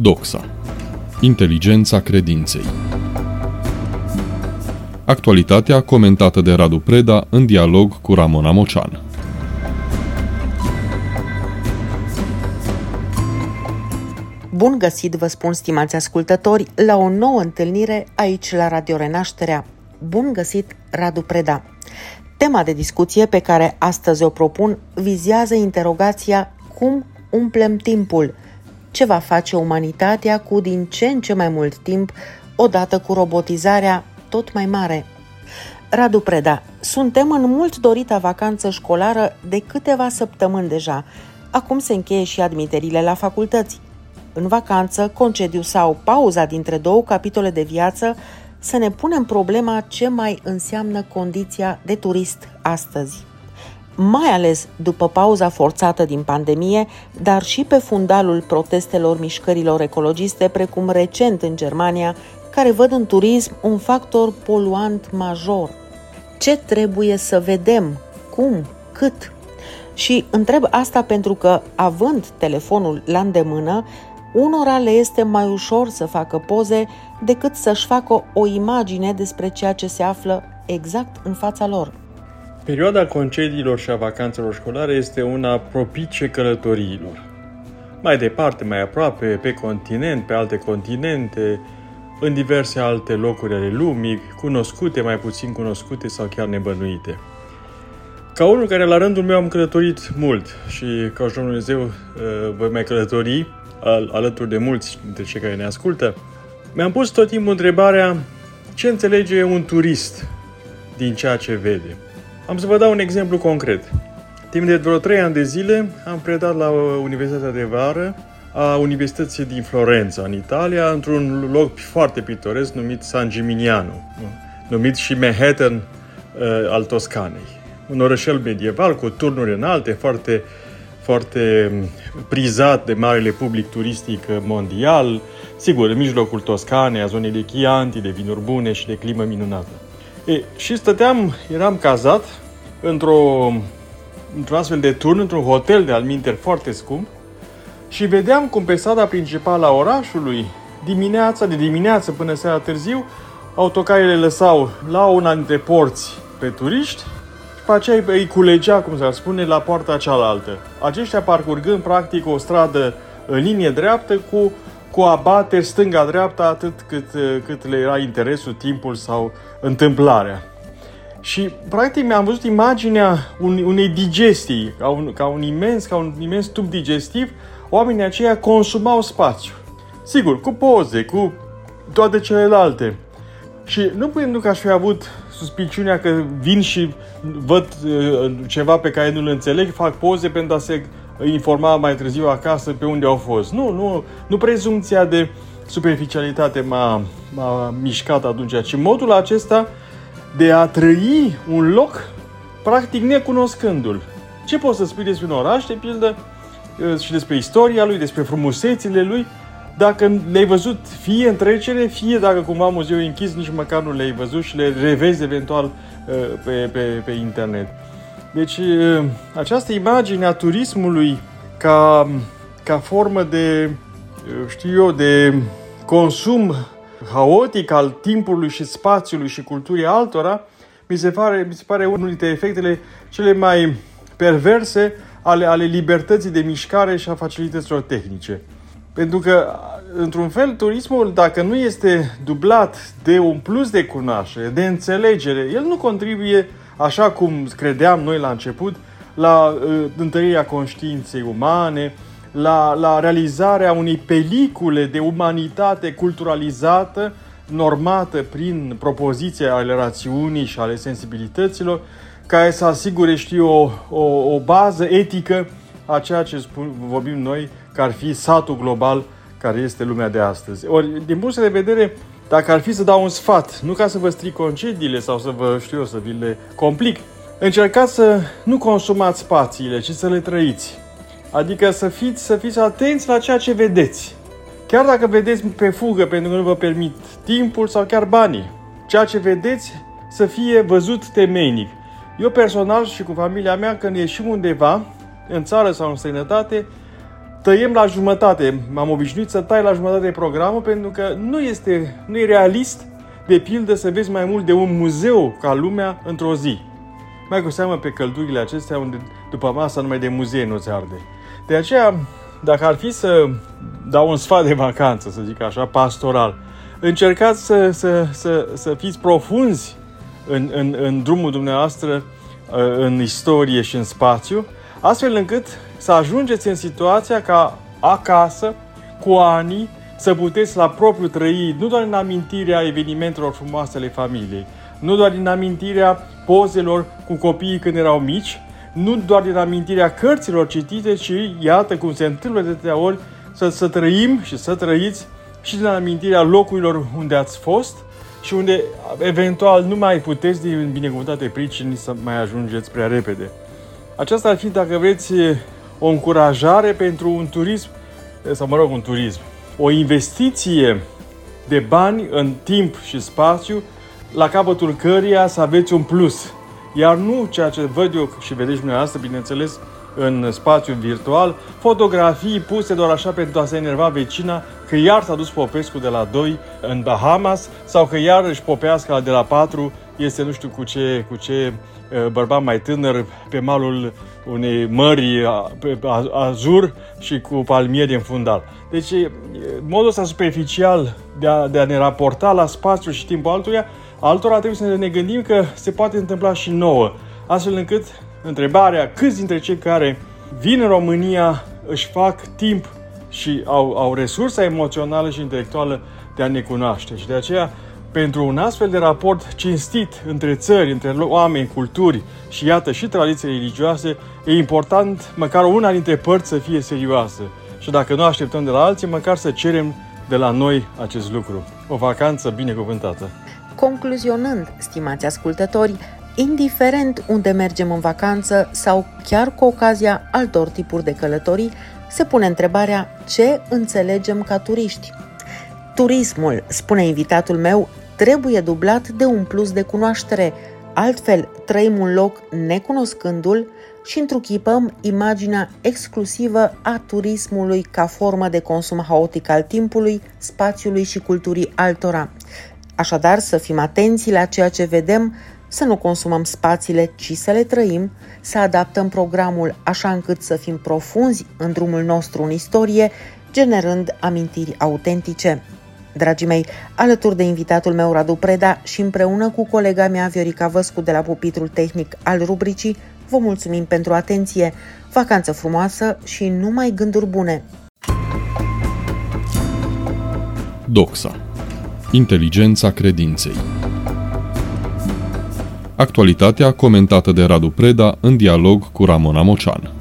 DOXA. Inteligența credinței. Actualitatea comentată de Radu Preda în dialog cu Ramona Mocean. Bun găsit, vă spun, stimați ascultători, la o nouă întâlnire aici la Radio Renașterea. Bun găsit, Radu Preda! Tema de discuție pe care astăzi o propun vizează interogația cum umplem timpul. Ce va face umanitatea cu din ce în ce mai mult timp, odată cu robotizarea tot mai mare? Radu Preda, suntem în mult dorita vacanță școlară de câteva săptămâni deja. Acum se încheie și admiterile la facultăți. În vacanță, concediu sau pauza dintre două capitole de viață, să ne punem problema ce mai înseamnă condiția de turist astăzi. Mai ales după pauza forțată din pandemie, dar și pe fundalul protestelor mișcărilor ecologiste, precum recent în Germania, care văd în turism un factor poluant major. Ce trebuie să vedem? Cum? Cât? Și întreb asta pentru că, având telefonul la îndemână, unora le este mai ușor să facă poze decât să-și facă o imagine despre ceea ce se află exact în fața lor. Perioada concediilor și a vacanțelor școlare este una propice călătoriilor. Mai departe, mai aproape, pe continent, pe alte continente, în diverse alte locuri ale lumii, cunoscute, mai puțin cunoscute sau chiar nebănuite. Ca unul care la rândul meu am călătorit mult și ca ajutorul Dumnezeu voi mai călători alături de mulți dintre cei care ne ascultă, mi-am pus tot timpul întrebarea ce înțelege un turist din ceea ce vede. Am să vă dau un exemplu concret. Timp de vreo 3 ani de zile am predat la Universitatea de Vară a Universității din Florența, în Italia, într-un loc foarte pitoresc numit San Gimignano, numit și Manhattan al Toscanei. Un orășel medieval cu turnuri înalte, foarte prizat de marele public turistic mondial, sigur, în mijlocul Toscanei, a zonei de Chianti, de vinuri bune și de climă minunată. Și eram cazat într-un astfel de turn, într-un hotel de altminteri foarte scump și vedeam cum pe strada principală a orașului, de dimineață până seara târziu, autocarele lăsau la una dintre porți pe turiști, după aceea îi culegea, cum s-ar spune, la poarta cealaltă. Aceștia parcurgând, practic, o stradă în linie dreaptă cu abateri stânga-dreapta atât cât le era interesul, timpul sau întâmplarea. Și, practic, mi-am văzut imaginea unei digestii, ca un imens tub digestiv, oamenii aceia consumau spațiu. Sigur, cu poze, cu toate celelalte. Și nu pentru că aș fi avut suspiciunea că vin și văd ceva pe care nu-l înțeleg, fac poze pentru a se informa mai târziu acasă pe unde au fost. Nu prezumția de superficialitate m-a mișcat atunci, ci modul acesta de a trăi un loc practic necunoscându-l. Ce poți să spui despre un oraș, de pildă, și despre istoria lui, despre frumusețile lui, dacă le-ai văzut fie în trecere, fie dacă cumva muzeul e închis, nici măcar nu le-ai văzut și le revezi eventual pe internet. Deci această imagine a turismului ca formă de, de consum haotic al timpului și spațiului și culturii altora, mi se pare unul dintre efectele cele mai perverse ale libertății de mișcare și a facilităților tehnice. Pentru că, într-un fel, turismul, dacă nu este dublat de un plus de cunoaștere, de înțelegere, el nu contribuie, așa cum credeam noi la început, la întărirea conștiinței umane, la realizarea unei pelicule de umanitate culturalizată, normată prin propoziția ale rațiunii și ale sensibilităților, care să asigure, o bază etică a ceea ce vorbim noi, că ar fi satul global care este lumea de astăzi. Ori, din punctul de vedere, dacă ar fi să dau un sfat, nu ca să vă stric concediile sau să vi le complic, încercați să nu consumați spațiile, ci să le trăiți. Adică să fiți atenți la ceea ce vedeți. Chiar dacă vedeți pe fugă pentru că nu vă permit timpul sau chiar banii, ceea ce vedeți să fie văzut temeinic. Eu personal și cu familia mea, când ieșim undeva, în țară sau în străinătate, tăiem la jumătate. M-am obișnuit să tai la jumătate programul pentru că nu e realist, de pildă, să vezi mai mult de un muzeu ca lumea într-o zi. Mai cu seamă pe căldurile acestea unde după masa numai de muzee nu-ți arde. De aceea, dacă ar fi să dau un sfat de vacanță, să zic așa, pastoral, încercați să fiți profunzi în drumul dumneavoastră, în istorie și în spațiu, astfel încât să ajungeți în situația ca acasă, cu ani, să puteți la propriu trăi, nu doar în amintirea evenimentelor frumoase ale familiei, nu doar din amintirea pozelor cu copiii când erau mici, nu doar din amintirea cărților citite, ci iată cum se întâmplă de atâtea ori să trăim și să trăiți și din amintirea locurilor unde ați fost și unde eventual nu mai puteți din binecuvântate pricini să mai ajungeți prea repede. Aceasta ar fi, dacă vreți, o încurajare pentru un turism, sau mă rog, un turism, o investiție de bani în timp și spațiu la capătul căreia să aveți un plus. Iar nu ceea ce văd eu și vedeți dumneavoastră, bineînțeles, în spațiu virtual, fotografii puse doar așa pentru a se enerva vecina că iar s-a dus Popescu de la 2 în Bahamas sau că iar își Popeasca de la 4 este nu știu cu ce bărbat mai tânăr pe malul unei mări azur și cu palmieri în fundal. Deci modul ăsta superficial de a ne raporta la spațiu și timpul altora trebuie să ne gândim că se poate întâmpla și nouă, astfel încât întrebarea câți dintre cei care vin în România își fac timp și au resursa emoțională și intelectuală de a ne cunoaște. Și de aceea, pentru un astfel de raport cinstit între țări, între oameni, culturi și iată și tradiții religioase, e important măcar una dintre părți să fie serioasă. Și dacă nu așteptăm de la alții, măcar să cerem de la noi acest lucru. O vacanță binecuvântată! Concluzionând, stimați ascultători, indiferent unde mergem în vacanță sau chiar cu ocazia altor tipuri de călătorii, se pune întrebarea ce înțelegem ca turiști. Turismul, spune invitatul meu, trebuie dublat de un plus de cunoaștere, altfel trăim un loc necunoscându-l și întruchipăm imaginea exclusivă a turismului ca formă de consum haotic al timpului, spațiului și culturii altora. Așadar, să fim atenți la ceea ce vedem, să nu consumăm spațiile, ci să le trăim, să adaptăm programul așa încât să fim profunzi în drumul nostru în istorie, generând amintiri autentice. Dragii mei, alături de invitatul meu Radu Preda și împreună cu colega mea Viorica Văscu de la pupitrul tehnic al rubricii, vă mulțumim pentru atenție, vacanță frumoasă și numai gânduri bune! DOXA. Inteligența credinței. Actualitatea comentată de Radu Preda în dialog cu Ramona Mocean.